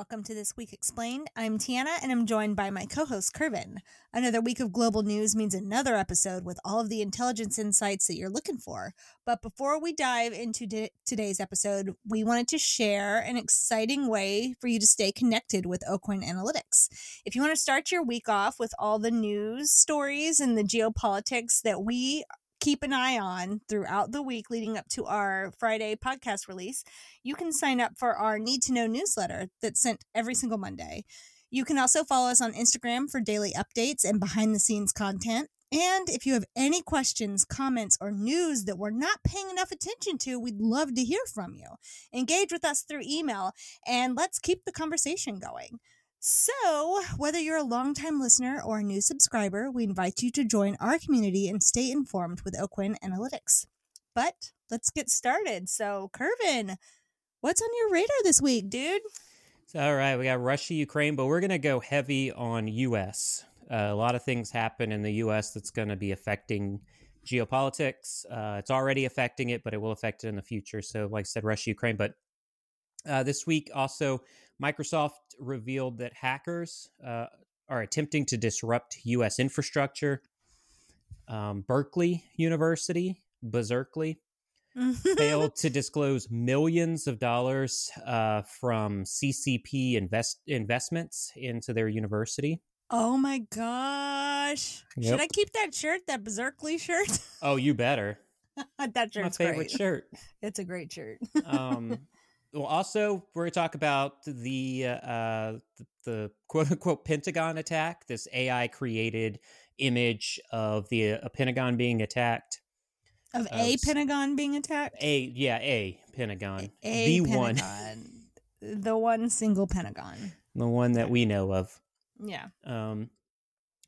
Welcome to This Week Explained. I'm Tiana, and I'm joined by my co-host, Kervin. Another week of global news means another episode with all of the intelligence insights that you're looking for. But before we dive into today's episode, we wanted to share an exciting way for you to stay connected with Aucoin Analytics. If you want to start your week off with all the news stories and the geopolitics that we keep an eye on throughout the week leading up to our Friday podcast release, you can sign up for our Need to Know newsletter that's sent every single Monday. You can also follow us on Instagram for daily updates and behind-the-scenes content. And if you have any questions, comments, or news that we're not paying enough attention to, we'd love to hear from you. Engage with us through email, and let's keep the conversation going. So, whether you're a longtime listener or a new subscriber, we invite you to join our community and stay informed with Aucoin Analytics. But let's get started. So, Kervin, what's on your radar this week, dude? All right, we got Russia, Ukraine, but we're going to go heavy on U.S. A lot of things happen in the U.S. that's going to be affecting geopolitics. It's already affecting it, but it will affect it in the future. So, like I said, Russia, Ukraine, but this week also, Microsoft revealed that hackers are attempting to disrupt U.S. infrastructure. Berkeley University, Berkeley, failed to disclose millions of dollars from CCP investments into their university. Oh my gosh. Yep. Should I keep that shirt, that Berkeley shirt? Oh, you better. That shirt's my favorite shirt. It's a great shirt. Well, also, we're going to talk about the quote-unquote Pentagon attack, this AI-created image of a Pentagon being attacked. Of a Pentagon being attacked? A Pentagon. The Pentagon. One. The one single Pentagon. The one that we know of. Yeah. We're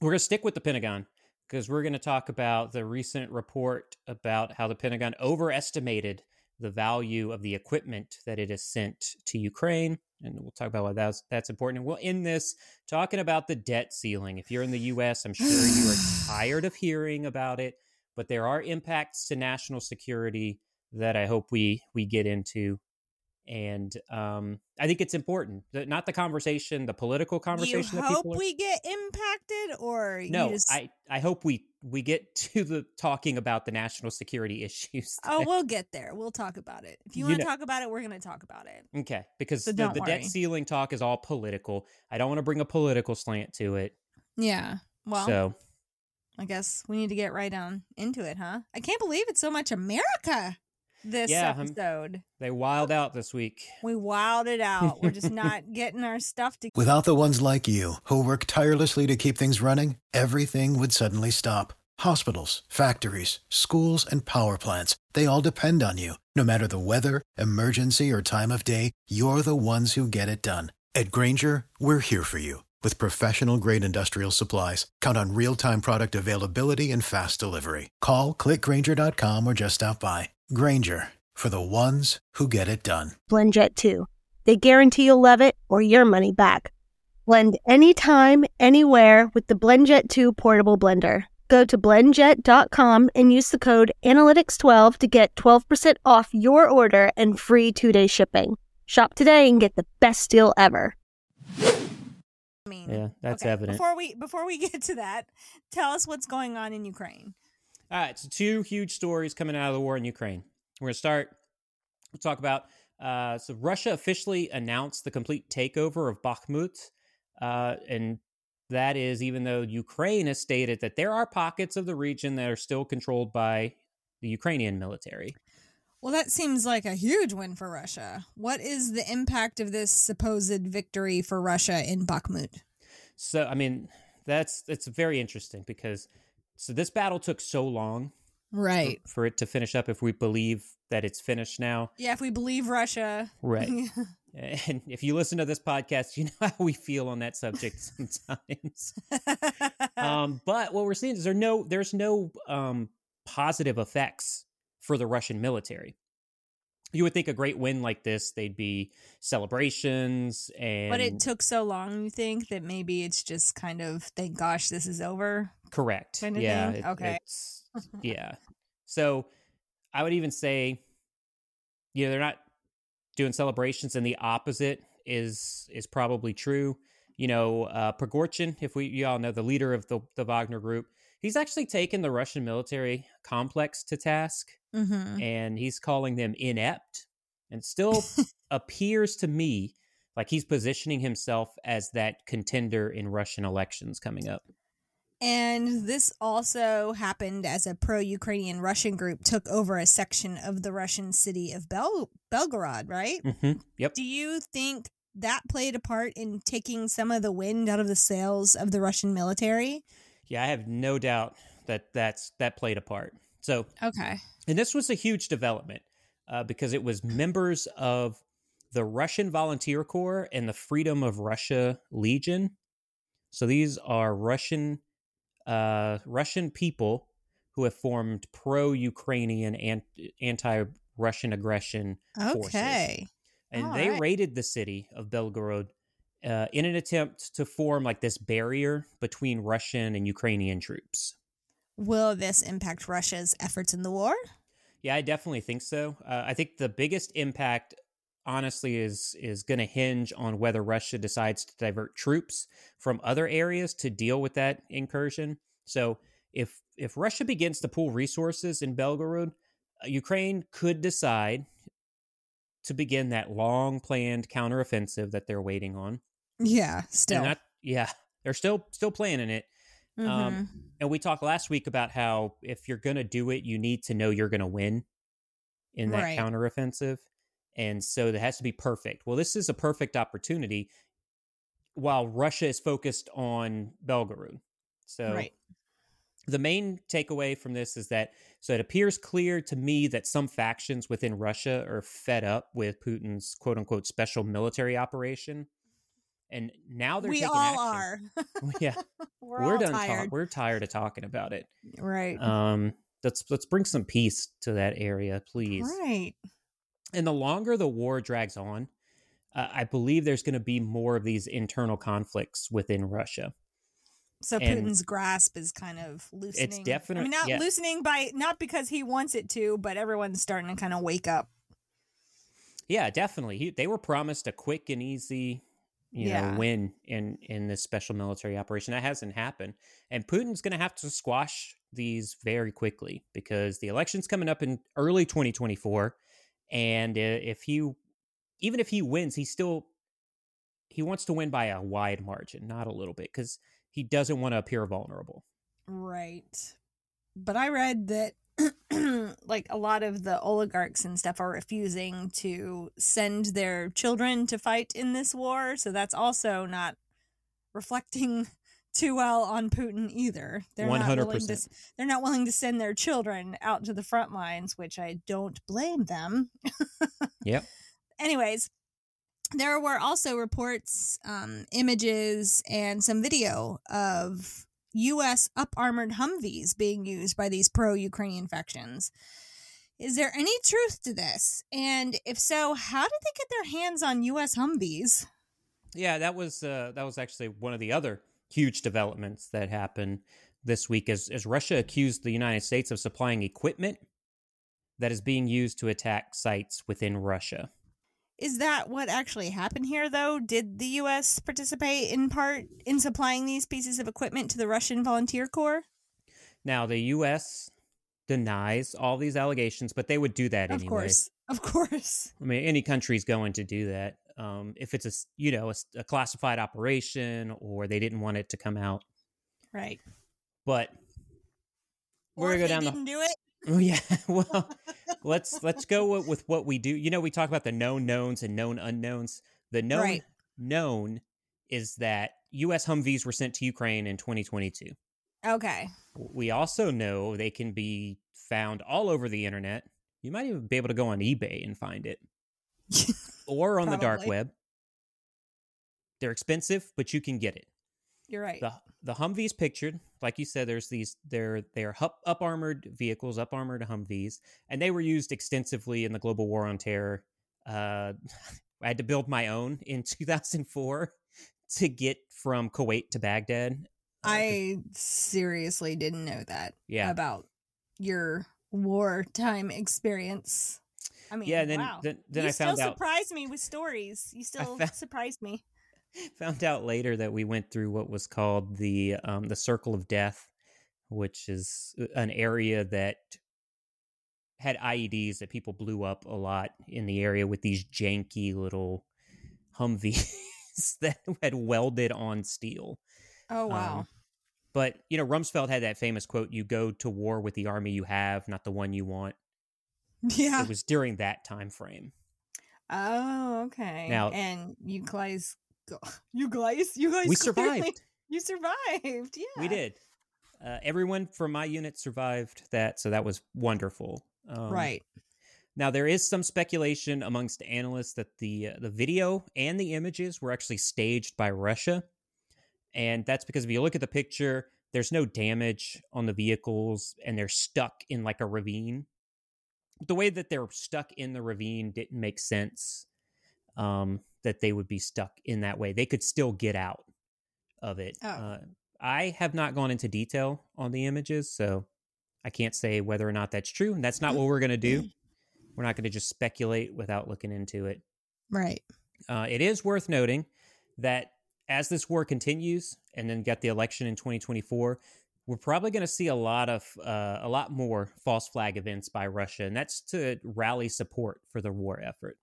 going to stick with the Pentagon, because we're going to talk about the recent report about how the Pentagon overestimated the value of the equipment that it has sent to Ukraine. And we'll talk about why that's important. And we'll end this talking about the debt ceiling. If you're in the U.S., I'm sure you are tired of hearing about it, but there are impacts to national security that I hope we get into. And I think it's important, not the conversation, the political conversation. You hope we get impacted, or no? You just... I hope we get to the talking about the national security issues. Oh, we'll get there. We'll talk about it. If you want to talk about it, we're going to talk about it. Okay, because the debt ceiling talk is all political. I don't want to bring a political slant to it. Yeah. Well. So. I guess we need to get right down into it, huh? I can't believe it's so much America. This episode. They wild out this week. We wilded out. We're just not getting our stuff together. Without the ones like you, who work tirelessly to keep things running, everything would suddenly stop. Hospitals, factories, schools, and power plants, they all depend on you. No matter the weather, emergency, or time of day, you're the ones who get it done. At Grainger, we're here for you. With professional-grade industrial supplies, count on real-time product availability and fast delivery. Call, clickgrainger.com, or just stop by. Grainger, for the ones who get it done. BlendJet2. They guarantee you'll love it or your money back. Blend anytime, anywhere with the BlendJet2 portable blender. Go to BlendJet.com and use the code ANALYTICS12 to get 12% off your order and free 2-day shipping. Shop today and get the best deal ever. Yeah, that's evident. Before we get to that, tell us what's going on in Ukraine. All right, so two huge stories coming out of the war in Ukraine. We're going to start, we'll talk about, so Russia officially announced the complete takeover of Bakhmut, and that is even though Ukraine has stated that there are pockets of the region that are still controlled by the Ukrainian military. Well, that seems like a huge win for Russia. What is the impact of this supposed victory for Russia in Bakhmut? So, I mean, it's very interesting because... So this battle took so long, right, for it to finish up, if we believe that it's finished now. Yeah, if we believe Russia. Right. Yeah. And if you listen to this podcast, you know how we feel on that subject sometimes. But what we're seeing is there's no positive effects for the Russian military. You would think a great win like this, they'd be celebrations and... But it took so long, you think, that maybe it's just kind of, thank gosh, this is over? Correct. Kind of yeah. Okay. Yeah. So I would even say, you know, they're not doing celebrations, and the opposite is probably true. You know, Prigozhin, if you all know, the leader of the Wagner group, he's actually taken the Russian military complex to task, mm-hmm. and he's calling them inept, and still appears to me like he's positioning himself as that contender in Russian elections coming up. And this also happened as a pro-Ukrainian Russian group took over a section of the Russian city of Belgorod, right? Mm-hmm. Yep. Do you think that played a part in taking some of the wind out of the sails of the Russian military? Yeah, I have no doubt that played a part. So, okay. And this was a huge development because it was members of the Russian Volunteer Corps and the Freedom of Russia Legion. So these are Russian people who have formed pro-Ukrainian and anti-Russian aggression forces. And all they right. raided the city of Belgorod in an attempt to form like this barrier between Russian and Ukrainian troops. Will this impact Russia's efforts in the war? Yeah, I definitely think so. I think the biggest impact, honestly, is going to hinge on whether Russia decides to divert troops from other areas to deal with that incursion. So if Russia begins to pool resources in Belgorod, Ukraine could decide to begin that long-planned counteroffensive that they're waiting on. Yeah, still. They're still planning it. Mm-hmm. And we talked last week about how if you're going to do it, you need to know you're going to win in that right. counteroffensive. And so that has to be perfect. Well, this is a perfect opportunity while Russia is focused on Belgorod. So right. the main takeaway from this is that, so it appears clear to me that some factions within Russia are fed up with Putin's quote unquote special military operation. And now they're taking action. We all are. Yeah. We're all done tired. We're tired of talking about it. Right. Let's bring some peace to that area, please. Right. And the longer the war drags on, I believe there's going to be more of these internal conflicts within Russia. So Putin's grasp is kind of loosening. It's definitely loosening not because he wants it to, but everyone's starting to kind of wake up. Yeah, definitely. They were promised a quick and easy, win in this special military operation. That hasn't happened, and Putin's going to have to squash these very quickly because the election's coming up in early 2024. And even if he wins, he wants to win by a wide margin, not a little bit, because he doesn't want to appear vulnerable. Right. But I read that like a lot of the oligarchs and stuff are refusing to send their children to fight in this war. So that's also not reflecting too well on Putin either. They're 100%. They're not willing to send their children out to the front lines, which I don't blame them. Yep. Anyways, there were also reports, images, and some video of U.S. up-armored Humvees being used by these pro-Ukrainian factions. Is there any truth to this? And if so, how did they get their hands on U.S. Humvees? Yeah, that was actually one of the other huge developments that happened this week as Russia accused the United States of supplying equipment that is being used to attack sites within Russia. Is that what actually happened here, though? Did the U.S. participate in part in supplying these pieces of equipment to the Russian Volunteer Corps? Now, the U.S. denies all these allegations, but they would do that anyway. Of course. I mean, any country's going to do that. If it's a classified operation or they didn't want it to come out. Right. But we're going to go down didn't do it. Oh, yeah. Well, let's go with what we do. You know, we talk about the known knowns and known unknowns. The known right. known is that U.S. Humvees were sent to Ukraine in 2022. Okay. We also know they can be found all over the internet. You might even be able to go on eBay and find it. Or on the dark web. They're expensive, but you can get it. You're right. The Humvees pictured, like you said, there's these, they're up-armored vehicles, up-armored Humvees, and they were used extensively in the global war on terror. I had to build my own in 2004 to get from Kuwait to Baghdad. I seriously didn't know that about your wartime experience. I mean, yeah. And then, wow. then I found out. You still surprise me with stories. You still surprise me. Found out later that we went through what was called the Circle of Death, which is an area that had IEDs that people blew up a lot in the area with these janky little Humvees that had welded on steel. Oh, wow. But, you know, Rumsfeld had that famous quote, "You go to war with the army you have, not the one you want." Yeah. It was during that time frame. Oh, okay. Now, and you guys. We survived. You survived. Yeah. We did. Everyone from my unit survived that. So that was wonderful. Right. Now, there is some speculation amongst analysts that the video and the images were actually staged by Russia. And that's because if you look at the picture, there's no damage on the vehicles and they're stuck in like a ravine. The way that they're stuck in the ravine didn't make sense, that they would be stuck in that way. They could still get out of it. Oh. I have not gone into detail on the images, so I can't say whether or not that's true. And that's not what we're going to do. We're not going to just speculate without looking into it. Right. It is worth noting that as this war continues and then got the election in 2024, we're probably going to see a lot more false flag events by Russia, and that's to rally support for the war effort.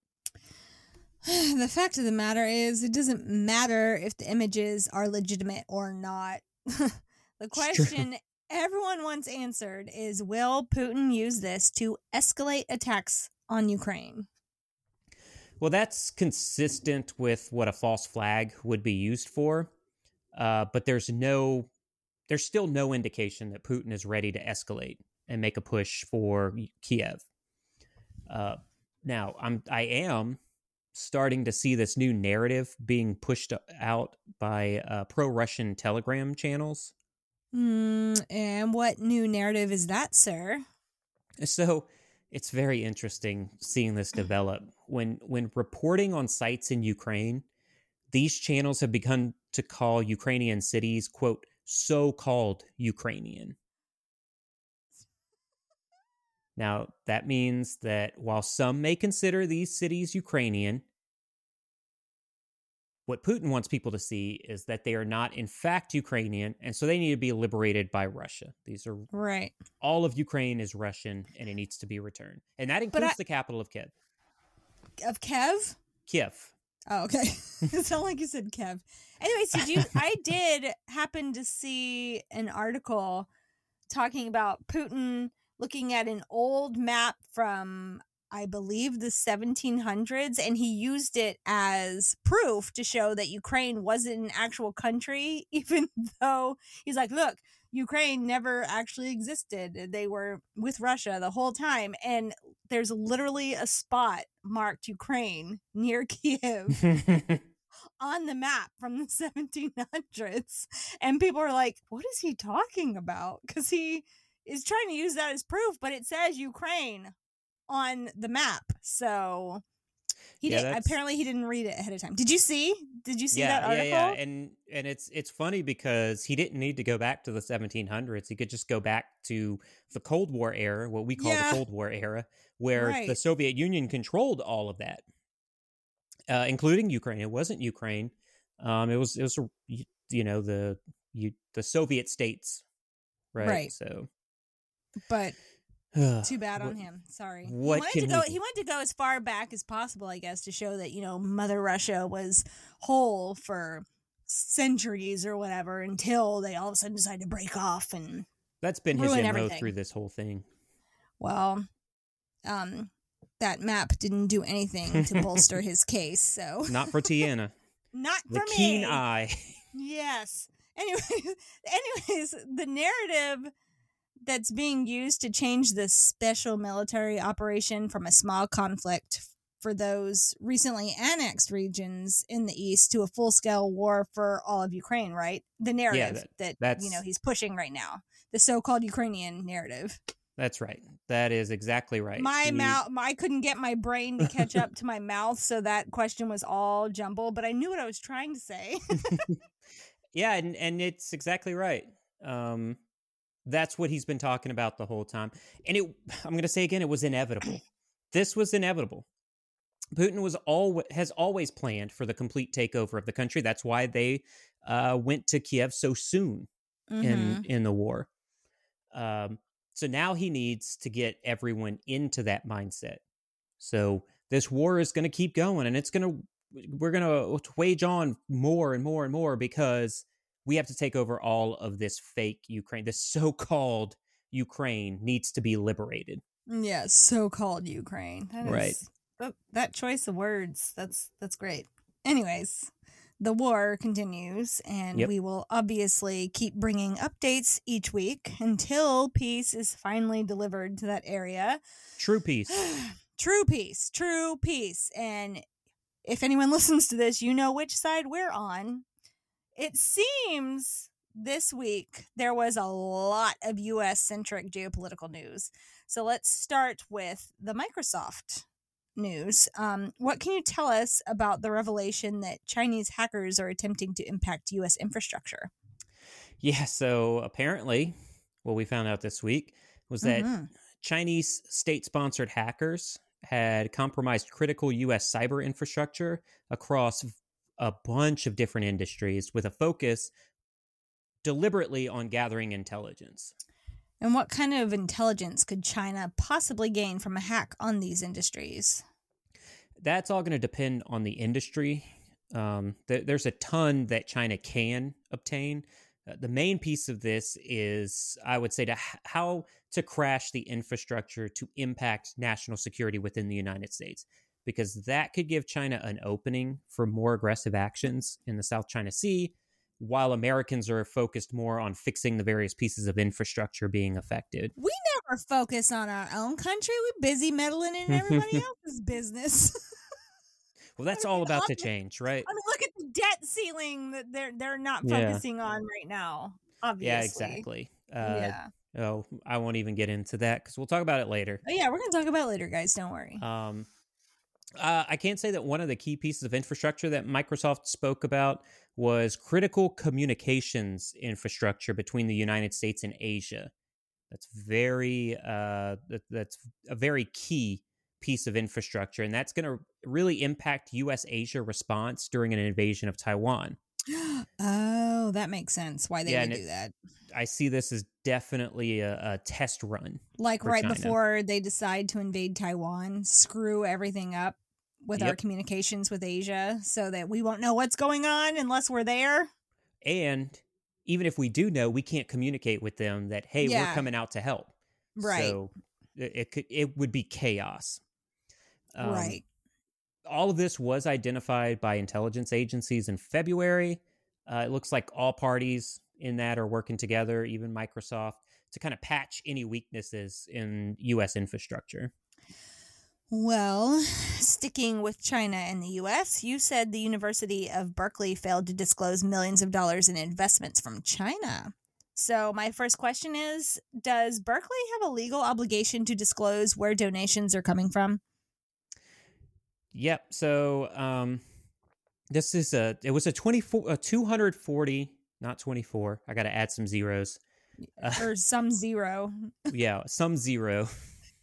The fact of the matter is, it doesn't matter if the images are legitimate or not. The question everyone wants answered is, will Putin use this to escalate attacks on Ukraine? Well, that's consistent with what a false flag would be used for, but there's still no indication that Putin is ready to escalate and make a push for Kiev. Now, I am starting to see this new narrative being pushed out by pro-Russian Telegram channels. And what new narrative is that, sir? So it's very interesting seeing this develop. When reporting on sites in Ukraine, these channels have begun to call Ukrainian cities, quote, so-called Ukrainian. Now, that means that while some may consider these cities Ukrainian, what Putin wants people to see is that they are not, in fact, Ukrainian, and so they need to be liberated by Russia. These are right. All of Ukraine is Russian, and it needs to be returned. And that includes the capital of Kiev. Of Kiev? Kiev. Oh, okay. It sounded like you said Kev. Anyways, I did happen to see an article talking about Putin looking at an old map from, I believe, the 1700s, and he used it as proof to show that Ukraine wasn't an actual country, even though he's like, look, Ukraine never actually existed. They were with Russia the whole time. And there's literally a spot marked Ukraine near Kiev on the map from the 1700s. And people are like, what is he talking about? Because he is trying to use that as proof, but it says Ukraine on the map. So apparently he didn't read it ahead of time. Did you see that article? Yeah, and it's funny because he didn't need to go back to the 1700s. He could just go back to the Cold War era, what we call the Cold War era, where the Soviet Union controlled all of that, including Ukraine. It wasn't Ukraine. It was the Soviet states, right? So, but. Too bad on him. Sorry. He wanted to go as far back as possible, I guess, to show that, you know, Mother Russia was whole for centuries or whatever until they all of a sudden decided to break off and that's been his MO through this whole thing. Well, that map didn't do anything to bolster his case, so not for Tiana. Not for me. Keen eye. Yes. Anyways, the narrative that's being used to change this special military operation from a small conflict for those recently annexed regions in the east to a full-scale war for all of Ukraine, right? The narrative that he's pushing right now, the so-called Ukrainian narrative. That's right. That is exactly right. I couldn't get my brain to catch up to my mouth, so that question was all jumble, but I knew what I was trying to say. Yeah, and it's exactly right. That's what he's been talking about the whole time. And I'm going to say again, it was inevitable. This was inevitable. Putin has always planned for the complete takeover of the country. That's why they went to Kyiv so soon in the war. So now he needs to get everyone into that mindset. So this war is going to keep going, and we're going to wage on more and more and more, because we have to take over all of this fake Ukraine. This so-called Ukraine needs to be liberated. Yeah, so-called Ukraine. That is, right. That choice of words, that's great. Anyways, the war continues, and we will obviously keep bringing updates each week until peace is finally delivered to that area. True peace. True peace. And if anyone listens to this, you know which side we're on. It seems this week there was a lot of U.S.-centric geopolitical news. So let's start with the Microsoft news. What can you tell us about the revelation that Chinese hackers are attempting to impact U.S. infrastructure? Yeah, so apparently what we found out this week was that Chinese state-sponsored hackers had compromised critical U.S. cyber infrastructure across a bunch of different industries, with a focus deliberately on gathering intelligence. And what kind of intelligence could China possibly gain from a hack on these industries? That's all going to depend on the industry. There's a ton that China can obtain. The main piece of this is, I would say, how to crash the infrastructure to impact national security within the United States, because that could give China an opening for more aggressive actions in the South China Sea, while Americans are focused more on fixing the various pieces of infrastructure being affected. We never focus on our own country. We're busy meddling in everybody else's business. Well, that's all about to change, right? I mean, look at the debt ceiling that they're not focusing on right now, obviously. Yeah, exactly. Oh, I won't even get into that, because we'll talk about it later. Oh, yeah, we're going to talk about it later, guys. Don't worry. I can say that one of the key pieces of infrastructure that Microsoft spoke about was critical communications infrastructure between the United States and Asia. That's a very key piece of infrastructure, and that's going to really impact U.S.-Asia response during an invasion of Taiwan. Oh, that makes sense. Why they would do that. I see this as definitely a test run. Like right China. Before they decide to invade Taiwan, screw everything up with our communications with Asia, so that we won't know what's going on unless we're there. And even if we do know, we can't communicate with them that, hey, we're coming out to help. Right. So it would be chaos. Right. All of this was identified by intelligence agencies in February. It looks like all parties in that are working together, even Microsoft, to kind of patch any weaknesses in U.S. infrastructure. Well, sticking with China and the U.S., you said the University of Berkeley failed to disclose millions of dollars in investments from China. So my first question is, does Berkeley have a legal obligation to disclose where donations are coming from? Yep. So this is a 240, not 24. I got to add some zeros. Or some zero. Yeah, some zero.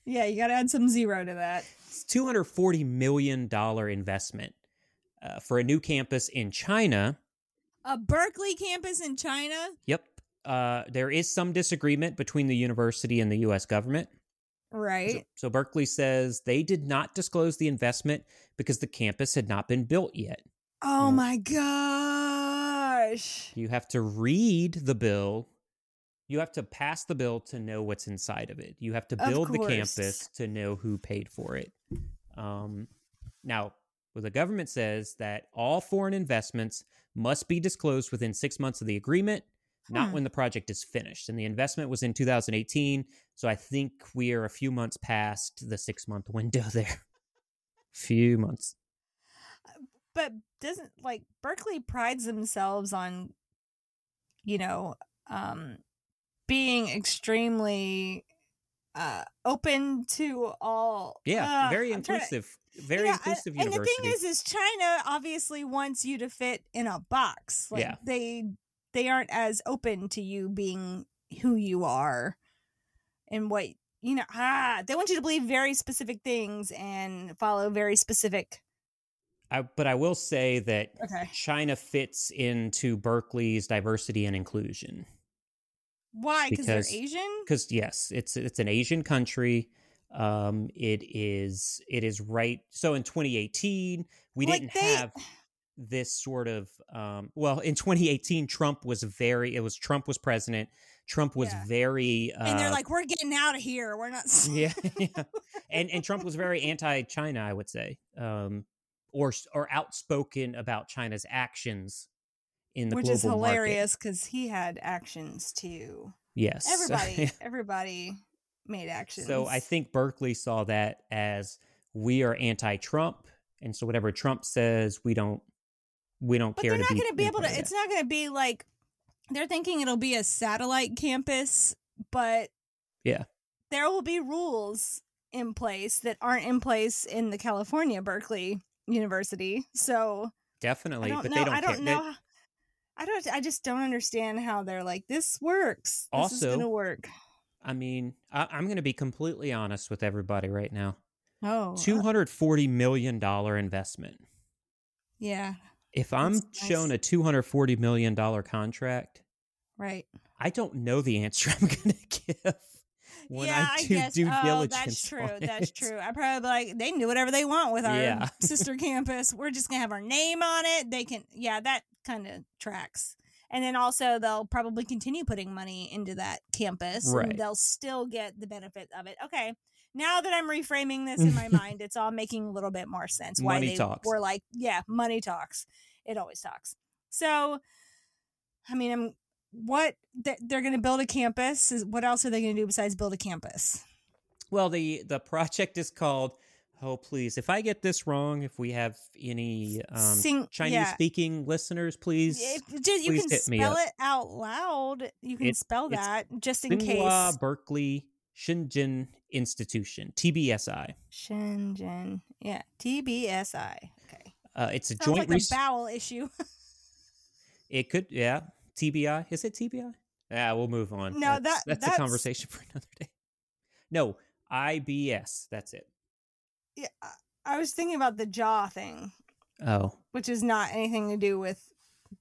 Yeah, you got to add some zero to that. It's $240 million investment for a new campus in China. A Berkeley campus in China? Yep. There is some disagreement between the university and the U.S. government. Right. So Berkeley says they did not disclose the investment because the campus had not been built yet. Oh, my gosh. You have to read the bill. You have to pass the bill to know what's inside of it. You have to build the campus to know who paid for it. Now, the government says that all foreign investments must be disclosed within 6 months of the agreement, not when the project is finished. And the investment was in 2018, so I think we are a few months past the 6-month window there. Few months. But doesn't, Berkeley prides themselves on, being extremely open to all. Yeah, very inclusive. Very inclusive university. And the thing is China obviously wants you to fit in a box. They aren't as open to you being who you are and what you know, they want you to believe very specific things and follow very specific. But I will say that China fits into Berkeley's diversity and inclusion. Why? Because they're Asian? Because, yes, it's an Asian country. It is right. So in 2018, we didn't have this sort of, in 2018, Trump was president. Trump was very, and they're like, we're getting out of here. We're not. Yeah. And Trump was very anti-China, I would say, or outspoken about China's actions in the global market. Which is hilarious because he had actions too. Yes. Everybody made actions. So I think Berkeley saw that as, we are anti-Trump. And so whatever Trump says, we don't care. But they're not going to be able to, it's not going to be like, they're thinking it'll be a satellite campus, but yeah, there will be rules in place that aren't in place in the California Berkeley University. So definitely, but they don't know. I just don't understand how they're like, this works. This is going to work. I mean, I'm going to be completely honest with everybody right now. Oh, $240 million investment. Yeah. If I'm shown a $240 million contract, right, I don't know the answer I'm going to give when I do due diligence. That's true. That's true. I probably like, they can do whatever they want with our sister campus. We're just going to have our name on it. They can, that kind of tracks. And then also they'll probably continue putting money into that campus. Right. And they'll still get the benefit of it. Okay. Now that I'm reframing this in my mind, it's all making a little bit more sense. Why money they talks. Were like, yeah, money talks. It always talks. So, I mean, they're going to build a campus. What else are they going to do besides build a campus? Well, the project is called, oh, please, if I get this wrong, if we have any Chinese-speaking listeners, please, you can spell it out loud. You can spell that just in case. Tsinghua Berkeley Shenzhen Institution, TBSI. Shenzhen, yeah, TBSI. Okay. It's a joint. Sounds like a bowel issue. It could, yeah. TBI, is it TBI? Yeah, we'll move on. No, that's a conversation for another day. No, IBS. That's it. Yeah, I was thinking about the jaw thing. Oh, which is not anything to do with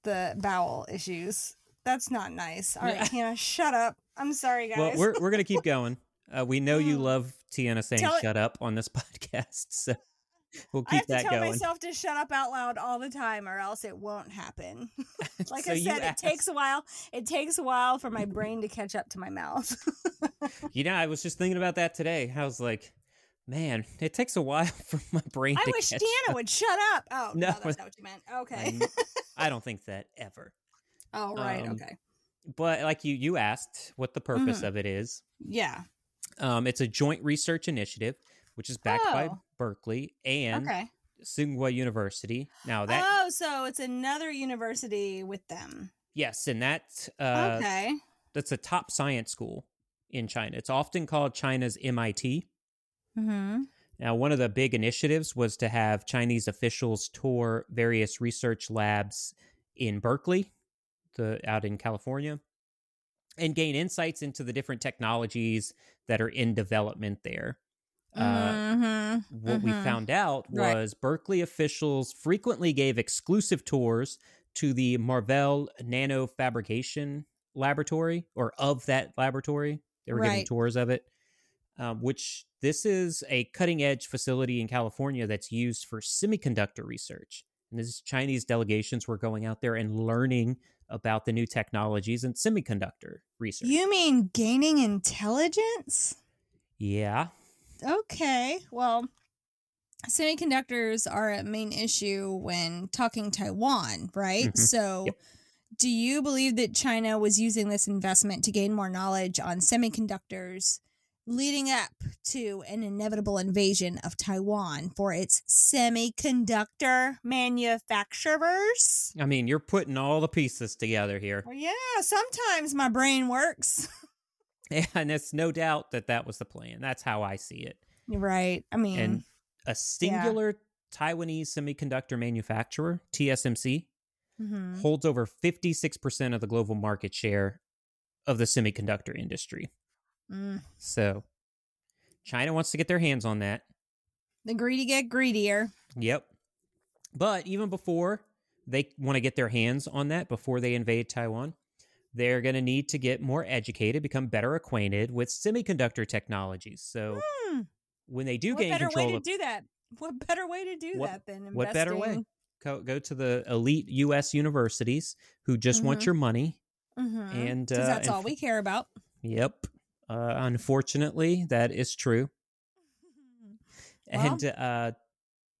the bowel issues. That's not nice. All right, Hannah, shut up. I'm sorry, guys. Well, we're gonna keep going. We know you love Tiana saying shut up on this podcast, so we'll keep that going. I have to tell myself to shut up out loud all the time, or else it won't happen. Like so I said, it takes a while. It takes a while for my brain to catch up to my mouth. I was just thinking about that today. I was like, man, it takes a while for my brain to catch up. I wish Tiana would shut up. Oh, no, that's not what you meant. Okay. I don't think that ever. Oh, right. Okay. But like you asked what the purpose of it is. Yeah. It's a joint research initiative, which is backed by Berkeley and Tsinghua University. Now that so it's another university with them. Yes, and that's a top science school in China. It's often called China's MIT. Mm-hmm. Now, one of the big initiatives was to have Chinese officials tour various research labs in Berkeley, out in California, and gain insights into the different technologies that are in development there. What we found out was Berkeley officials frequently gave exclusive tours to the Marvell nanofabrication laboratory, or of that laboratory. They were giving tours of it, which this is a cutting-edge facility in California that's used for semiconductor research. And these Chinese delegations were going out there and learning about the new technologies in semiconductor research. You mean gaining intelligence? Yeah. Okay. Well, semiconductors are a main issue when talking Taiwan, right? Mm-hmm. So do you believe that China was using this investment to gain more knowledge on semiconductors leading up to an inevitable invasion of Taiwan for its semiconductor manufacturers? I mean, you're putting all the pieces together here. Well, yeah, sometimes my brain works. And it's no doubt that was the plan. That's how I see it. Right. I mean, and a singular Taiwanese semiconductor manufacturer, TSMC, holds over 56% of the global market share of the semiconductor industry. So China wants to get their hands on that. The greedy get greedier. Yep. But even before they want to get their hands on that, before they invade Taiwan, they're going to need to get more educated, become better acquainted with semiconductor technologies. So when they do gain control, what better way to do that than investing? What better way? Go to the elite U.S. universities who just want your money. And that's all we care about. Yep. Unfortunately, that is true. Well. And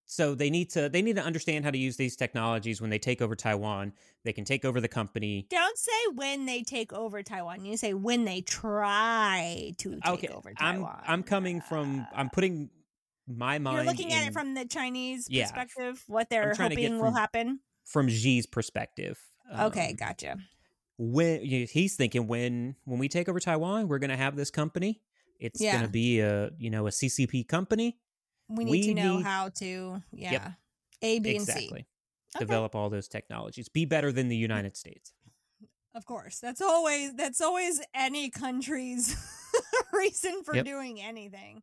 so they need to understand how to use these technologies when they take over Taiwan. They can take over the company. Don't say when they take over Taiwan. You say when they try to take over Taiwan. I'm putting my mind. You're looking at it from the Chinese perspective, what they're hoping will happen. From Xi's perspective. Okay, gotcha. When he's thinking when we take over Taiwan, we're going to have this company. It's going to be a CCP company. We need to know how to A, B, and C. Develop all those technologies. Be better than the United States. Of course, that's always any country's reason for doing anything.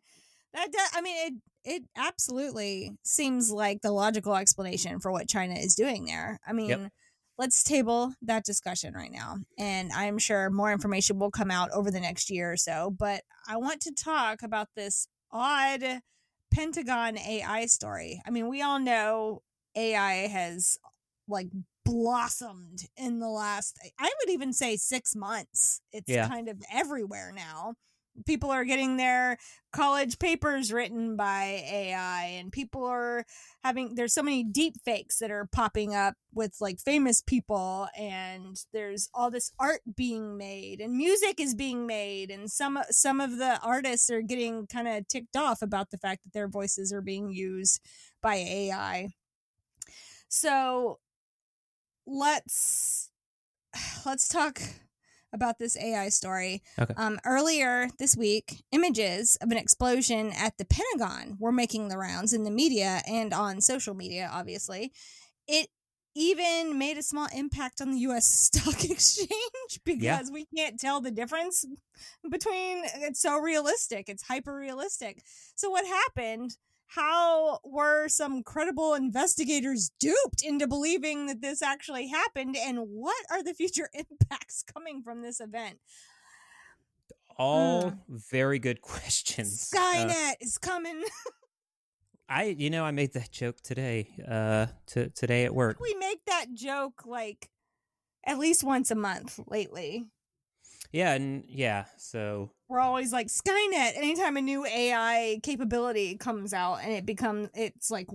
That does, I mean, it absolutely seems like the logical explanation for what China is doing there. I mean. Yep. Let's table that discussion right now. And I'm sure more information will come out over the next year or so. But I want to talk about this odd Pentagon AI story. I mean, we all know AI has like blossomed in the last, I would even say 6 months. It's kind of everywhere now. People are getting their college papers written by AI, and people are there's so many deep fakes that are popping up with like famous people, and there's all this art being made and music is being made. And some of the artists are getting kind of ticked off about the fact that their voices are being used by AI. So let's talk about this AI story. Okay. Earlier this week, images of an explosion at the Pentagon were making the rounds in the media and on social media, obviously. It even made a small impact on the U.S. stock exchange because we can't tell the difference between it's so realistic, it's hyper-realistic. So what happened? How were some credible investigators duped into believing that this actually happened? And what are the future impacts coming from this event? All very good questions. Skynet is coming. I made that joke today, today at work. We make that joke like at least once a month lately. Yeah, so we're always like Skynet. Anytime a new AI capability comes out, and it's like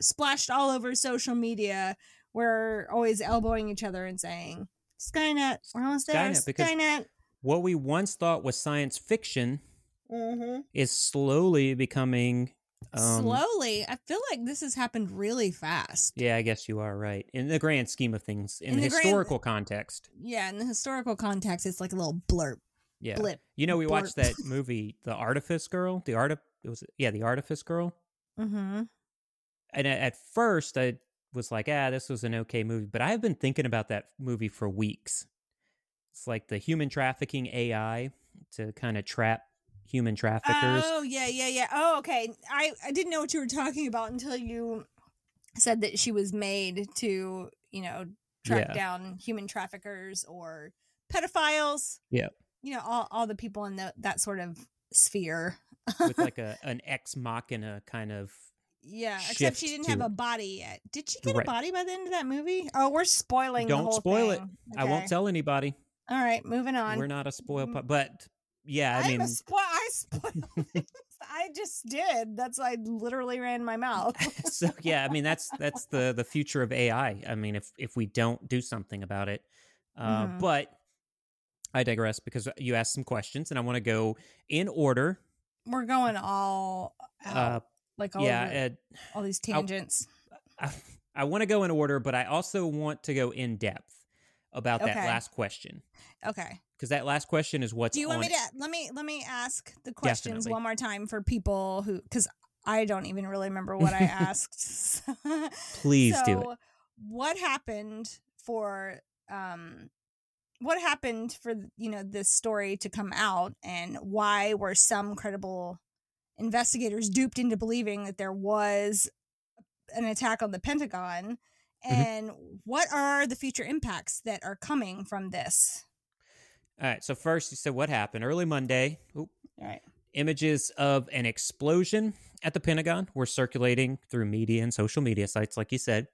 splashed all over social media. We're always elbowing each other and saying Skynet. We're almost there. Skynet. What we once thought was science fiction is slowly becoming. Slowly, I feel like this has happened really fast. Yeah, I guess you are right. In the grand scheme of things, in the historical context. Yeah, in the historical context, it's like a little blurb. Yeah, blip. You know, we watched that movie, The Artifice Girl. The Artifice Girl. Mm-hmm. And at first, I was like, this was an okay movie. But I've been thinking about that movie for weeks. It's like the human trafficking AI to kind of trap human traffickers. Oh, yeah. Oh, okay. I didn't know what you were talking about until you said that she was made to, track down human traffickers or pedophiles. Yeah. All the people in that sort of sphere. With like an ex machina kind of. Yeah, except she didn't have a body yet. Did she get a body by the end of that movie? Oh, we're spoiling the whole thing. Don't spoil it. Okay. I won't tell anybody. All right, moving on. We're not a spoil but... Yeah, I mean... I spoiled things. I just did. That's why I literally ran my mouth. So, yeah, I mean, that's the future of AI. I mean, if we don't do something about it. But I digress because you asked some questions, and I want to go in order. We're going all out, all these tangents. I want to go in order, but I also want to go in depth about that last question. Okay. Because that last question is what's on. Do you want me to let me ask the questions one more time for people who, because I don't even really remember what I asked. Please do it. What happened for what happened for, you know, this story to come out, and why were some credible investigators duped into believing that there was an attack on the Pentagon, and what are the future impacts that are coming from this? All right. So first, you said what happened early Monday. All right. Images of an explosion at the Pentagon were circulating through media and social media sites, like you said.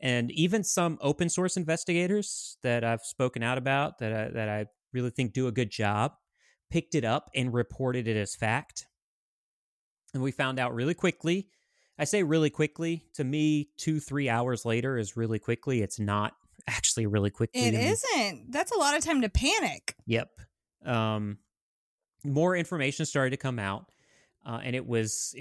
And even some open source investigators that I've spoken out about that I really think do a good job picked it up and reported it as fact. And we found out really quickly. I say really quickly. To me, 2-3 hours later is really quickly. It's not actually really quickly. It isn't. That's a lot of time to panic. Yep. More information started to come out. And it was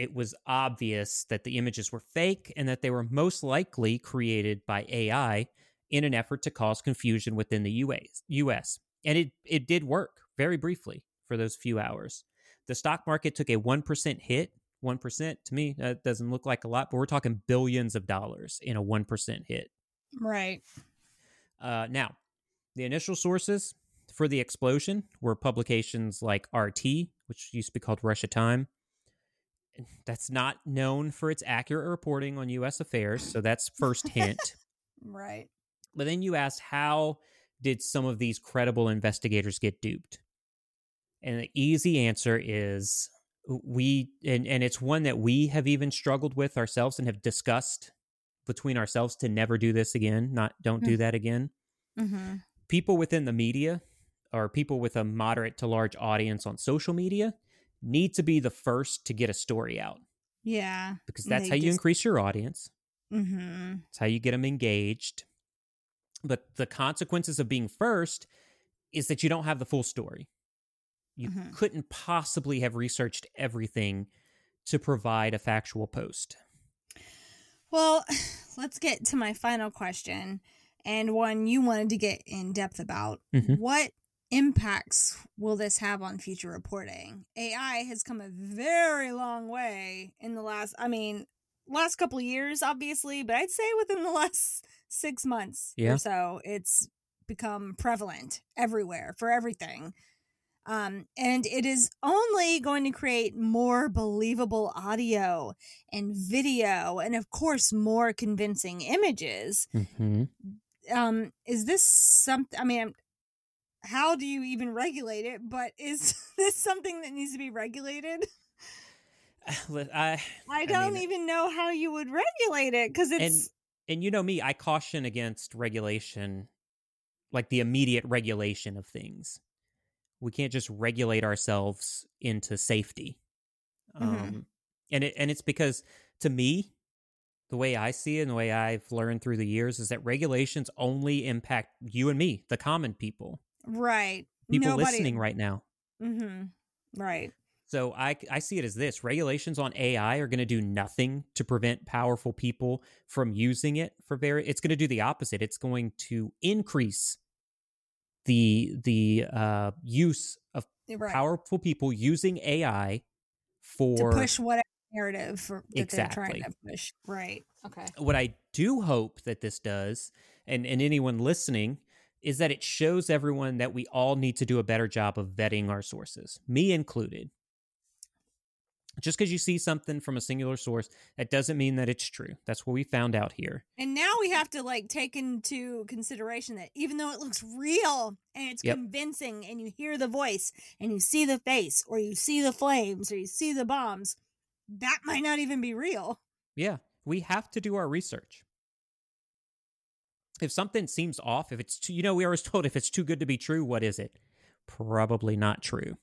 obvious that the images were fake and that they were most likely created by AI in an effort to cause confusion within the U.S. And it did work very briefly for those few hours. The stock market took a 1% hit. 1% to me, that doesn't look like a lot, but we're talking billions of dollars in a 1% hit. Right. Now, the initial sources for the explosion were publications like RT, which used to be called Russia Time. That's not known for its accurate reporting on U.S. affairs, so that's first hint. Right. But then you asked, how did some of these credible investigators get duped? And the easy answer is and it's one that we have even struggled with ourselves and have discussed between ourselves to never do this again, don't do that again. Mm-hmm. People within the media, or people with a moderate to large audience on social media, need to be the first to get a story out. Yeah. Because that's how you increase your audience. Mm-hmm. It's how you get them engaged. But the consequences of being first is that you don't have the full story. You couldn't possibly have researched everything to provide a factual post. Well, let's get to my final question, and one you wanted to get in depth about. Mm-hmm. What impacts will this have on future reporting? AI has come a very long way in the last couple of years, obviously, but I'd say within the last 6 months or so, it's become prevalent everywhere for everything. And it is only going to create more believable audio and video, and of course, more convincing images. Mm-hmm. Is this something? I mean, how do you even regulate it? But is this something that needs to be regulated? I don't even know how you would regulate it, because it's and you know me, I caution against regulation, like the immediate regulation of things. We can't just regulate ourselves into safety. And it's because, to me, the way I see it and the way I've learned through the years is that regulations only impact you and me, the common people. Right. People listening right now. Mm-hmm. Right. So I see it as this. Regulations on AI are going to do nothing to prevent powerful people from using it for it's going to do the opposite. It's going to increase the use of powerful people using AI to push whatever narrative they're trying to push. Right. Okay. What I do hope that this does, and anyone listening, is that it shows everyone that we all need to do a better job of vetting our sources, me included. Just because you see something from a singular source, that doesn't mean that it's true. That's what we found out here. And now we have to take into consideration that even though it looks real and it's convincing, and you hear the voice and you see the face, or you see the flames, or you see the bombs, that might not even be real. Yeah, we have to do our research. If something seems off, if it's too, we always told, if it's too good to be true, what is it? Probably not true.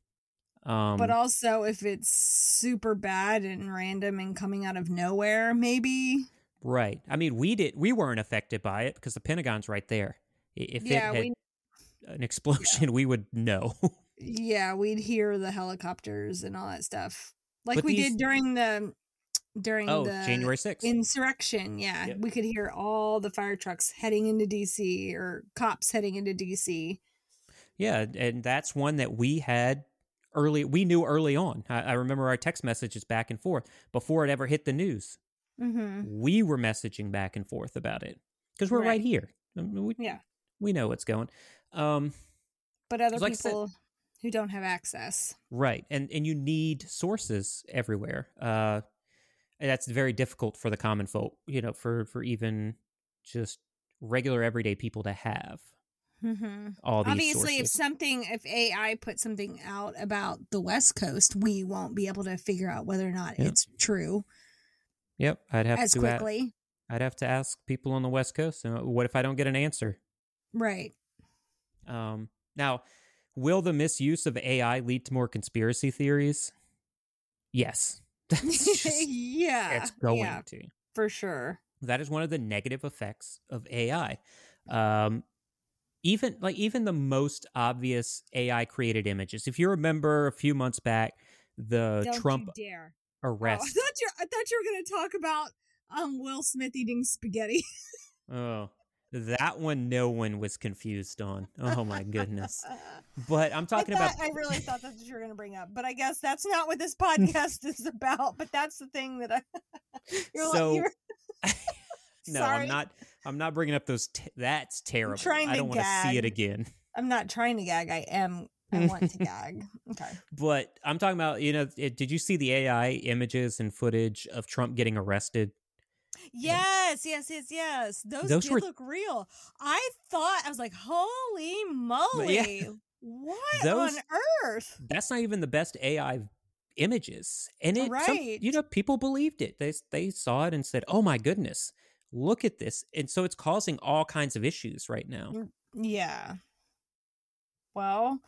But also, if it's super bad and random and coming out of nowhere, maybe. Right. I mean, we weren't affected by it because the Pentagon's right there. If an explosion, we would know. Yeah, we'd hear the helicopters and all that stuff, did during the January 6th insurrection. Yeah, yep. We could hear all the fire trucks heading into D.C. or cops heading into D.C. Yeah, and that's one that we had. We knew early on. I remember our text messages back and forth before it ever hit the news. Mm-hmm. We were messaging back and forth about it because we're right here. We know what's going. but other people who don't have access. Right. And you need sources everywhere. That's very difficult for the common folk, you know, for even just regular everyday people to have. Mm-hmm. All these obviously sources. If AI puts something out about the West Coast, we won't be able to figure out whether or not it's true. Yep, I'd have to ask people on the West Coast. What if I don't get an answer? Right. Now, will the misuse of AI lead to more conspiracy theories? Yes. It's going to. For sure. That is one of the negative effects of AI. Even the most obvious AI-created images. If you remember a few months back, the Trump arrest. Oh, I thought you were going to talk about Will Smith eating spaghetti. Oh, that one no one was confused on. Oh, my goodness. But I'm talking about... I really thought that's what you were going to bring up. But I guess that's not what this podcast is about. But that's the thing that I... No, sorry. I'm not bringing up those. That's terrible. I don't want to see it again. I'm not trying to gag. I want to gag. Okay. But I'm talking about, did you see the AI images and footage of Trump getting arrested? Yes. Those did look real. I thought, I was like, holy moly. Yeah. What on earth? That's not even the best AI images. And it, people believed it. They saw it and said, oh my goodness. Look at this. And so it's causing all kinds of issues right now. Yeah. Well,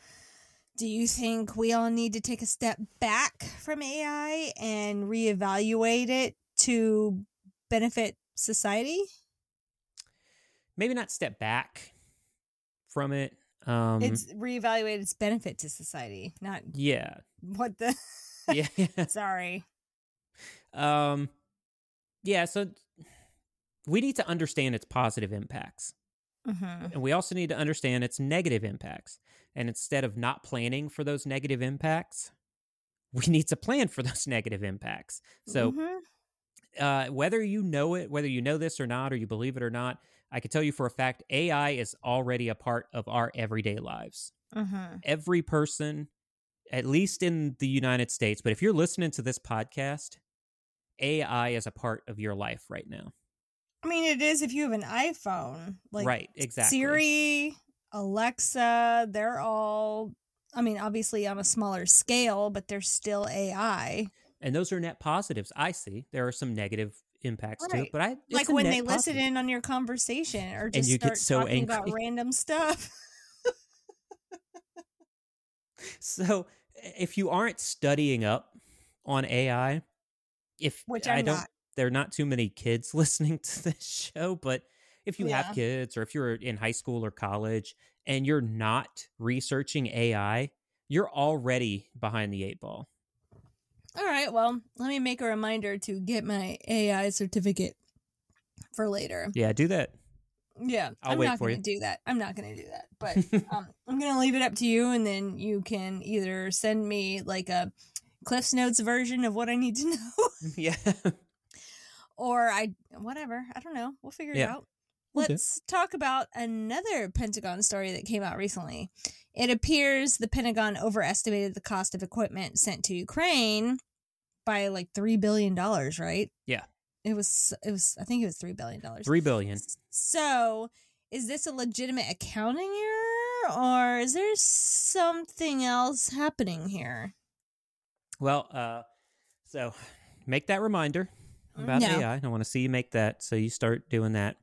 do you think we all need to take a step back from AI and reevaluate it to benefit society? Maybe not step back from it. It's reevaluate its benefit to society, not... Yeah. What the... Yeah. Sorry. Yeah, so... We need to understand its positive impacts. Mm-hmm. And we also need to understand its negative impacts. And instead of not planning for those negative impacts, we need to plan for those negative impacts. So whether you know it, whether you know this or not, or you believe it or not, I can tell you for a fact, AI is already a part of our everyday lives. Mm-hmm. Every person, at least in the United States, but if you're listening to this podcast, AI is a part of your life right now. I mean, it is if you have an iPhone. Like right, exactly. Siri, Alexa, they're all, I mean, obviously on a smaller scale, but they're still AI. And those are net positives, I see. There are some negative impacts too, but like when they listen in on your conversation or just start talking about random stuff. So if you aren't studying up on AI, there are not too many kids listening to this show, but if you have kids or if you're in high school or college and you're not researching AI, you're already behind the eight ball. All right. Well, let me make a reminder to get my AI certificate for later. Yeah, do that. Yeah. I'm wait not for gonna you. Do that. I'm not going to do that, but I'm going to leave it up to you. And then you can either send me like a Cliff's Notes version of what I need to know. Yeah. Or whatever. I don't know. We'll figure it out. Let's talk about another Pentagon story that came out recently. It appears the Pentagon overestimated the cost of equipment sent to Ukraine by like $3 billion, right? Yeah. I think it was $3 billion. $3 billion. So is this a legitimate accounting error or is there something else happening here? Well, so make that reminder. About AI. I want to see you make that, so you start doing that.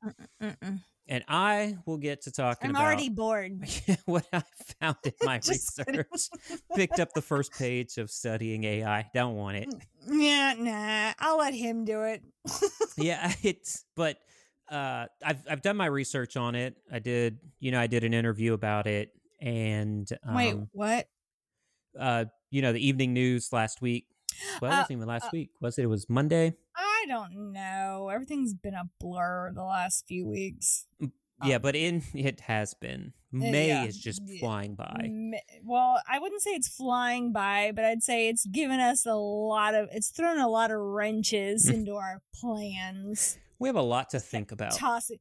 And I will get to talking about... I'm already bored. What I found in my research. Picked up the first page of studying AI. Don't want it. Yeah, nah. I'll let him do it. But I've done my research on it. I did an interview about it, and... Wait, what? The evening news last week. Well, it wasn't even last week, was it? It was Monday. I don't know. Everything's been a blur the last few weeks. Yeah, but it has been. May is just flying by. Well, I wouldn't say it's flying by, but I'd say it's given us it's thrown a lot of wrenches into our plans. We have a lot to think about. We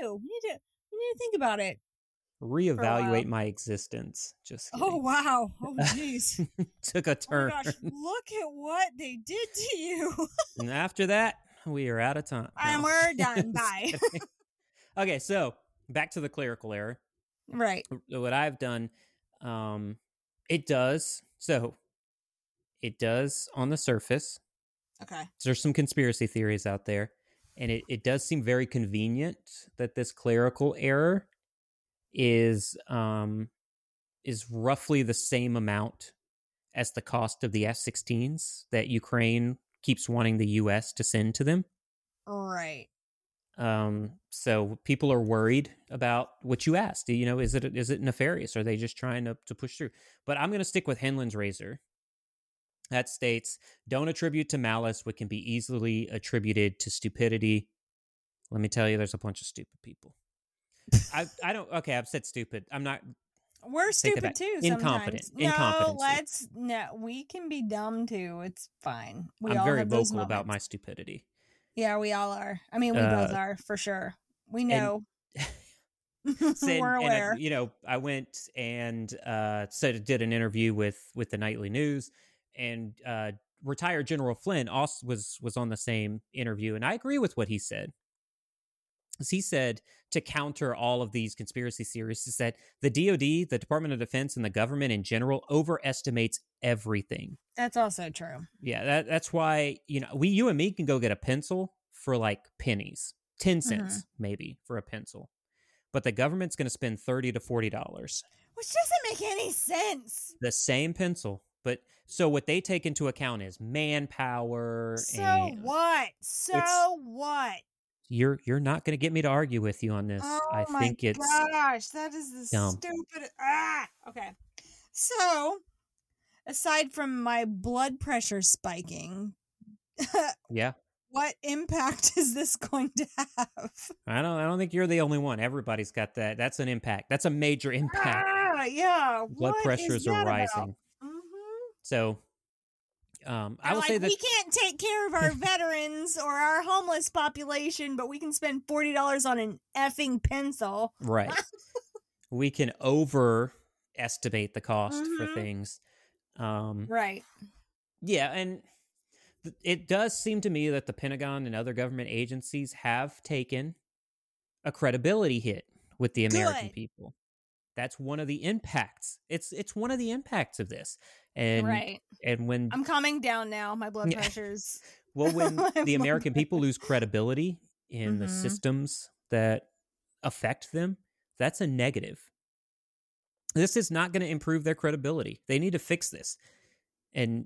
do. We need to think about it. reevaluate my existence. Just kidding. Oh, wow. Oh, jeez. Took a turn. Oh, my gosh. Look at what they did to you. And after that, we are out of time. And we're done. Bye. Okay, so back to the clerical error. Right. What I've done, it does on the surface. Okay. There's some conspiracy theories out there, and it does seem very convenient that this clerical error is roughly the same amount as the cost of the F-16s that Ukraine keeps wanting the U.S. to send to them. Right. So people are worried about what you asked. You know, is it nefarious? Are they just trying to push through? But I'm going to stick with Hanlon's razor. That states, don't attribute to malice what can be easily attributed to stupidity. Let me tell you, there's a bunch of stupid people. I've said stupid. I'm not. We're stupid too. Incompetent. Incompetent. We can be dumb too. It's fine. I'm very vocal about my stupidity. Yeah, we all are. I mean, we both are for sure. We know. We're aware. And I went and did an interview with the Nightly News. And retired General Flynn also was on the same interview. And I agree with what he said. As he said, to counter all of these conspiracy theories, is that the DOD, the Department of Defense, and the government in general overestimates everything. That's also true. Yeah, that's why, you and me can go get a pencil for like pennies, 10 cents maybe for a pencil. But the government's going to spend $30 to $40. Which doesn't make any sense. The same pencil. But so what they take into account is manpower. So what? You're not going to get me to argue with you on this. Oh, I think it's gosh, that is the stupid. Okay. So aside from my blood pressure spiking, yeah, what impact is this going to have? I don't think you're the only one. Everybody's got that. That's an impact. That's a major impact. Yeah. Blood pressures are rising. So, I will say that we can't take care of our veterans or our homeless population, but we can spend $40 on an effing pencil. Right. We can overestimate the cost for things. Right. Yeah. And it does seem to me that the Pentagon and other government agencies have taken a credibility hit with the American people. That's one of the impacts. It's one of the impacts of this. And right. And when I'm calming down now, my blood pressure's well, when the American people lose credibility in the systems that affect them, that's a negative. This is not going to improve their credibility. They need to fix this. And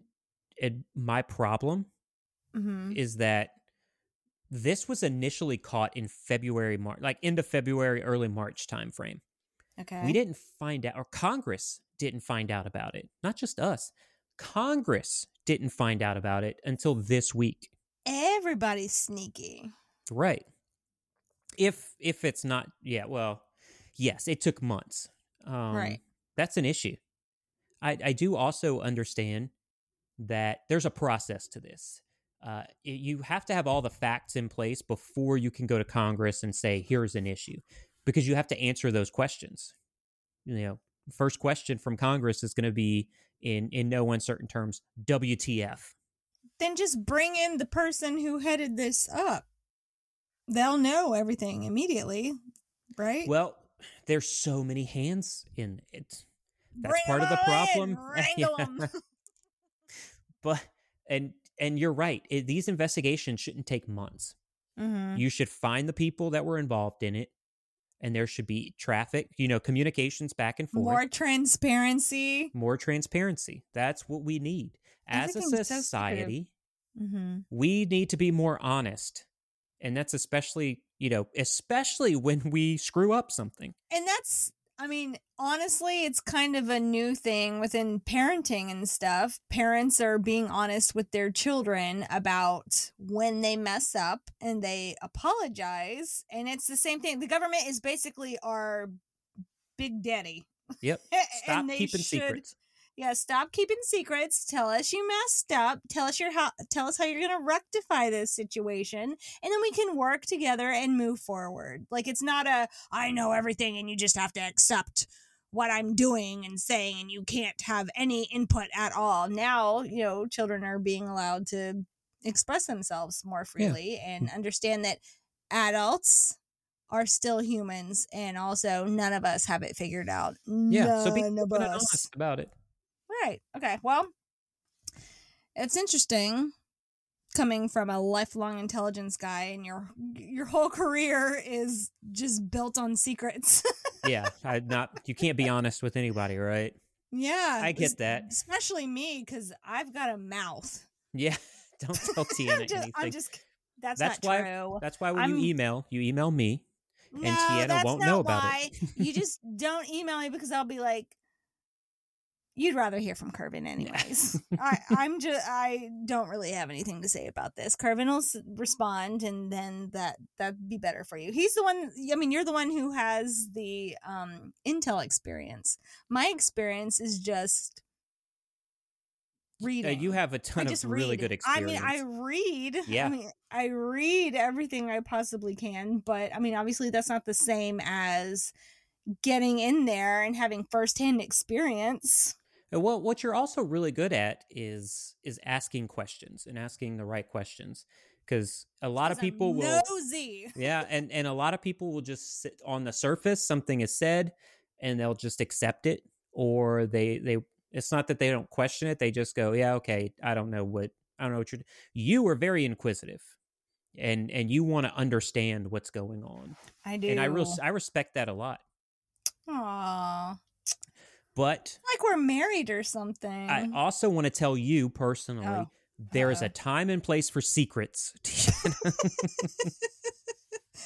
my problem is that this was initially caught in February, March, like end of February, early March timeframe. Okay. We didn't find out, or Congress didn't find out about it. Not just us. Congress didn't find out about it until this week. Everybody's sneaky. Right. If it's not, yes, it took months. Right. That's an issue. I do also understand that there's a process to this. You have to have all the facts in place before you can go to Congress and say, here's an issue. Because you have to answer those questions. First question from Congress is going to be, in no uncertain terms, WTF. Then just bring in the person who headed this up. They'll know everything immediately, right? Well, there's so many hands in it. That's bring part of the problem. Wrangle them. But and you're right. These investigations shouldn't take months. You should find the people that were involved in it. And there should be traffic, communications back and forth. More transparency. That's what we need. As a society, we need to be more honest. And that's especially when we screw up something. And that's, honestly, it's kind of a new thing within parenting and stuff. Parents are being honest with their children about when they mess up and they apologize. And it's the same thing. The government is basically our big daddy. Yep. Stop keeping secrets. Yeah, stop keeping secrets. Tell us you messed up. Tell us how you're going to rectify this situation, and then we can work together and move forward. Like, it's not a, I know everything and you just have to accept what I'm doing and saying, and you can't have any input at all. Now, you know, children are being allowed to express themselves more freely and understand that adults are still humans, and also none of us have it figured out. So be honest about it. Right. Okay. Well, it's interesting coming from a lifelong intelligence guy, and your whole career is just built on secrets. You can't be honest with anybody, right? Yeah. I get that. Especially me, because I've got a mouth. Yeah. Don't tell Tiana anything. That's not true. That's why when you email me, and Tiana won't know about it. You just don't email me, because I'll be like, you'd rather hear from Kervin anyways. I don't really have anything to say about this. Kervin will respond, and then that'd be better for you. He's the one. I mean, you're the one who has the intel experience. My experience is just reading. You have a ton of really good experience. I mean, I read. Yeah. I mean, I read everything I possibly can, but I mean, obviously that's not the same as getting in there and having firsthand experience. Well, what you're also really good at is asking questions and asking the right questions, because a lot of people will nosy. Yeah, and a lot of people will just sit on the surface. Something is said, and they'll just accept it, or they. It's not that they don't question it. They just go, yeah, okay, I don't know what you're doing. You are very inquisitive, and you want to understand what's going on. I do. And I respect that a lot. Aww. But like we're married or something. I also want to tell you personally, there is a time and place for secrets.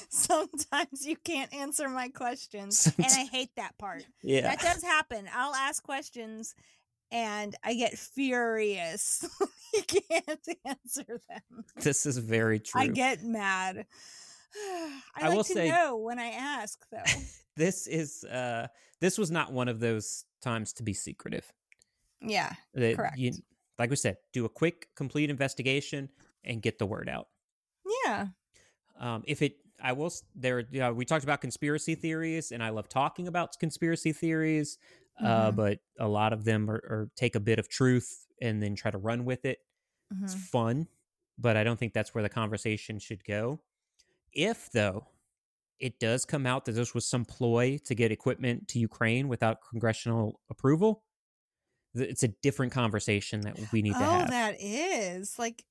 Sometimes you can't answer my questions, and I hate that part. Yeah. That does happen. I'll ask questions, and I get furious. You can't answer them. This is very true. I get mad. I like will to say, know when I ask, though. This was not one of those times to be secretive. Yeah, correct. You, like we said, do a quick, complete investigation and get the word out. Yeah. We talked about conspiracy theories, and I love talking about conspiracy theories, but a lot of them are take a bit of truth and then try to run with it. Mm-hmm. It's fun, but I don't think that's where the conversation should go. If, though, it does come out that this was some ploy to get equipment to Ukraine without congressional approval, it's a different conversation that we need to have. Oh, that is like...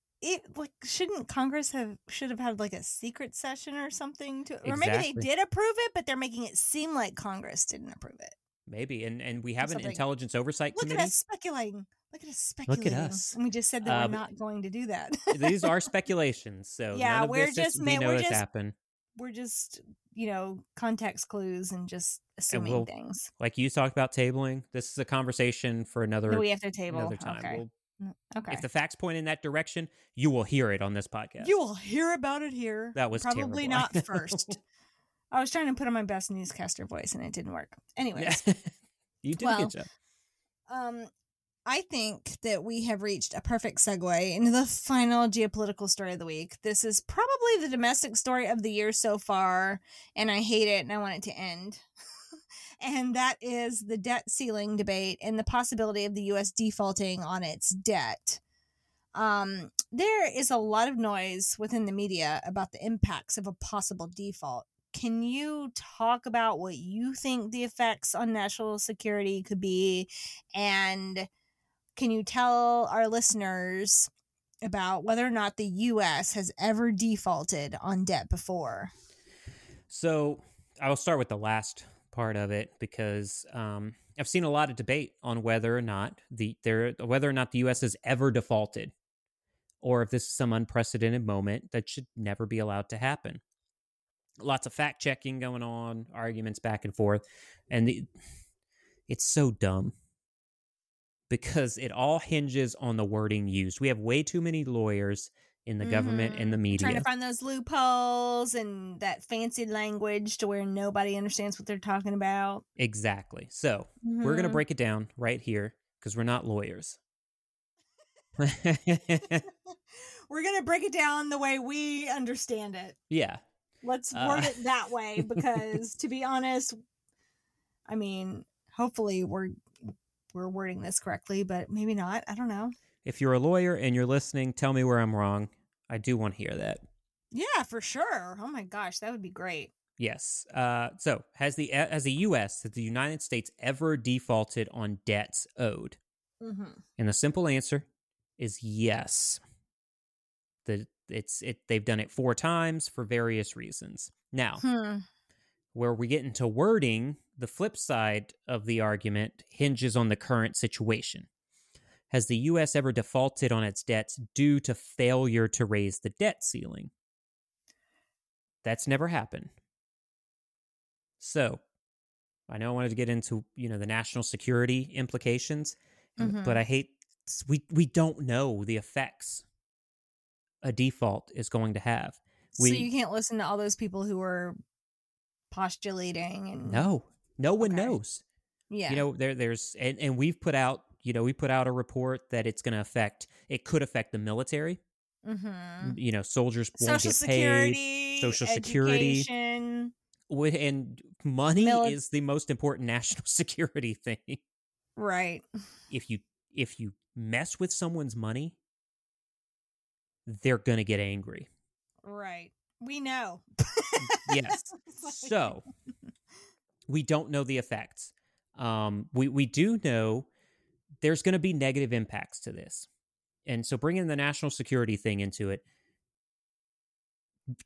shouldn't Congress should have had like a secret session or something to, or maybe they did approve it, but they're making it seem like Congress didn't approve it. Maybe, and we have an intelligence oversight committee. Look at us speculating. Look at us, and we just said that we're not going to do that. These are speculations, so yeah, none of we're this just we know it's happened. We're just context clues and just assuming things. Like you talked about tabling, this is a conversation for another. We have to table another time. Okay. Okay. If the facts point in that direction, you will hear it on this podcast. You will hear about it here. That was probably terrible. Not first. I was trying to put on my best newscaster voice, and it didn't work. Anyways, you did a good job. I think that we have reached a perfect segue into the final geopolitical story of the week. This is probably the domestic story of the year so far, and I hate it, and I want it to end. And that is the debt ceiling debate and the possibility of the U.S. defaulting on its debt. There is a lot of noise within the media about the impacts of a possible default. Can you talk about what you think the effects on national security could be? And can you tell our listeners about whether or not the U.S. has ever defaulted on debt before? So I will start with the last part of it, because I've seen a lot of debate on whether or not the U.S. has ever defaulted, or if this is some unprecedented moment that should never be allowed to happen. Lots of fact checking going on, arguments back and forth, and it's so dumb because it all hinges on the wording used. We have way too many lawyers in the government and the media, trying to find those loopholes and that fancy language to where nobody understands what they're talking about. Exactly. So we're going to break it down right here because we're not lawyers. We're going to break it down the way we understand it. Yeah. Let's word it that way, because to be honest, I mean, hopefully we're wording this correctly, but maybe not. I don't know. If you're a lawyer and you're listening, tell me where I'm wrong. I do want to hear that. Yeah, for sure. Oh my gosh, that would be great. Yes. So has the United States ever defaulted on debts owed? Mm-hmm. And the simple answer is yes. They've done it 4 times for various reasons. Now, where we get into wording, the flip side of the argument hinges on the current situation. Has the U.S. ever defaulted on its debts due to failure to raise the debt ceiling? That's never happened. So, I know I wanted to get into, the national security implications, but we don't know the effects a default is going to have. So you can't listen to all those people who are postulating. And no one knows. Yeah. There's, and we've put out, a report that it could affect the military. Mm-hmm. Soldiers won't get paid. Social security, education. And money is the most important national security thing. Right. If you mess with someone's money, they're going to get angry. Right. We know. Yes. So we don't know the effects. We do know there's going to be negative impacts to this. And so bringing the national security thing into it,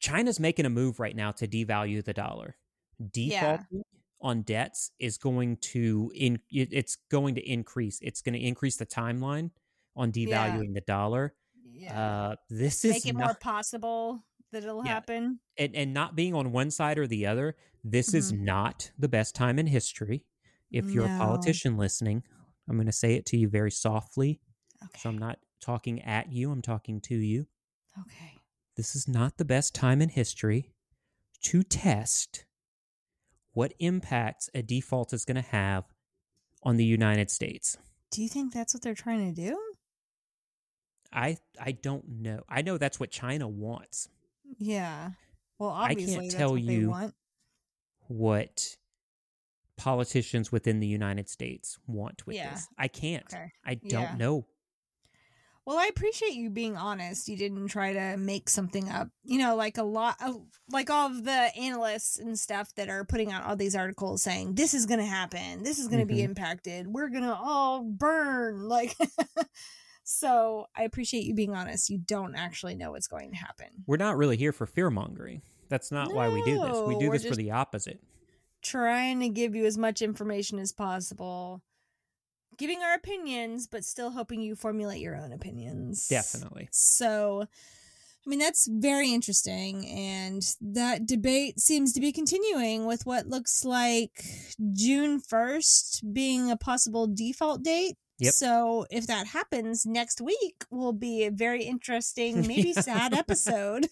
China's making a move right now to devalue the dollar. Defaulting on debts is going to increase. It's going to increase the timeline on devaluing the dollar. Yeah. This is make it more possible that it'll happen. And not being on one side or the other, this is not the best time in history. If you're a politician listening, I'm going to say it to you very softly. Okay. So I'm not talking at you, I'm talking to you. Okay. This is not the best time in history to test what impacts a default is going to have on the United States. Do you think that's what they're trying to do? I don't know. I know that's what China wants. Yeah. Well, obviously I can't tell you what politicians within the United States want with this. I can't. Okay. I don't know. Well, I appreciate you being honest. You didn't try to make something up. Like all of the analysts and stuff that are putting out all these articles saying this is going to happen. This is going to be impacted. We're going to all burn. Like. So I appreciate you being honest. You don't actually know what's going to happen. We're not really here for fear mongering. That's not why we do this. We do this for the opposite. Trying to give you as much information as possible. Giving our opinions, but still hoping you formulate your own opinions. Definitely. So, that's very interesting. And that debate seems to be continuing with what looks like June 1st being a possible default date. Yep. So if that happens, next week will be a very interesting, maybe sad episode.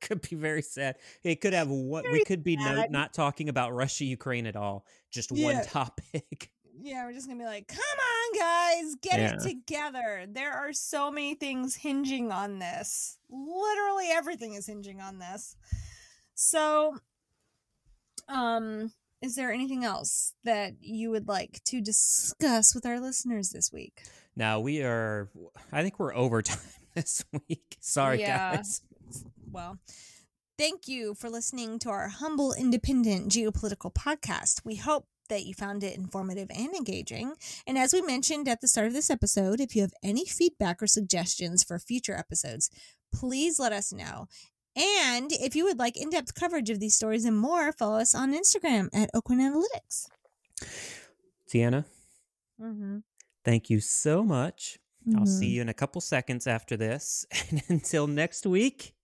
Could be very sad. It could have not talking about Russia, Ukraine at all. Just one topic. Yeah, we're just going to be like, come on, guys, get it together. There are so many things hinging on this. Literally everything is hinging on this. So, is there anything else that you would like to discuss with our listeners this week? No, I think we're over time this week. Sorry, guys. Well, thank you for listening to our humble, independent geopolitical podcast. We hope that you found it informative and engaging. And as we mentioned at the start of this episode, if you have any feedback or suggestions for future episodes, please let us know. And if you would like in-depth coverage of these stories and more, follow us on Instagram at Aucoin Analytics. Tiana, thank you so much. Mm-hmm. I'll see you in a couple seconds after this. And until next week,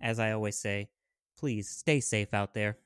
as I always say, please stay safe out there.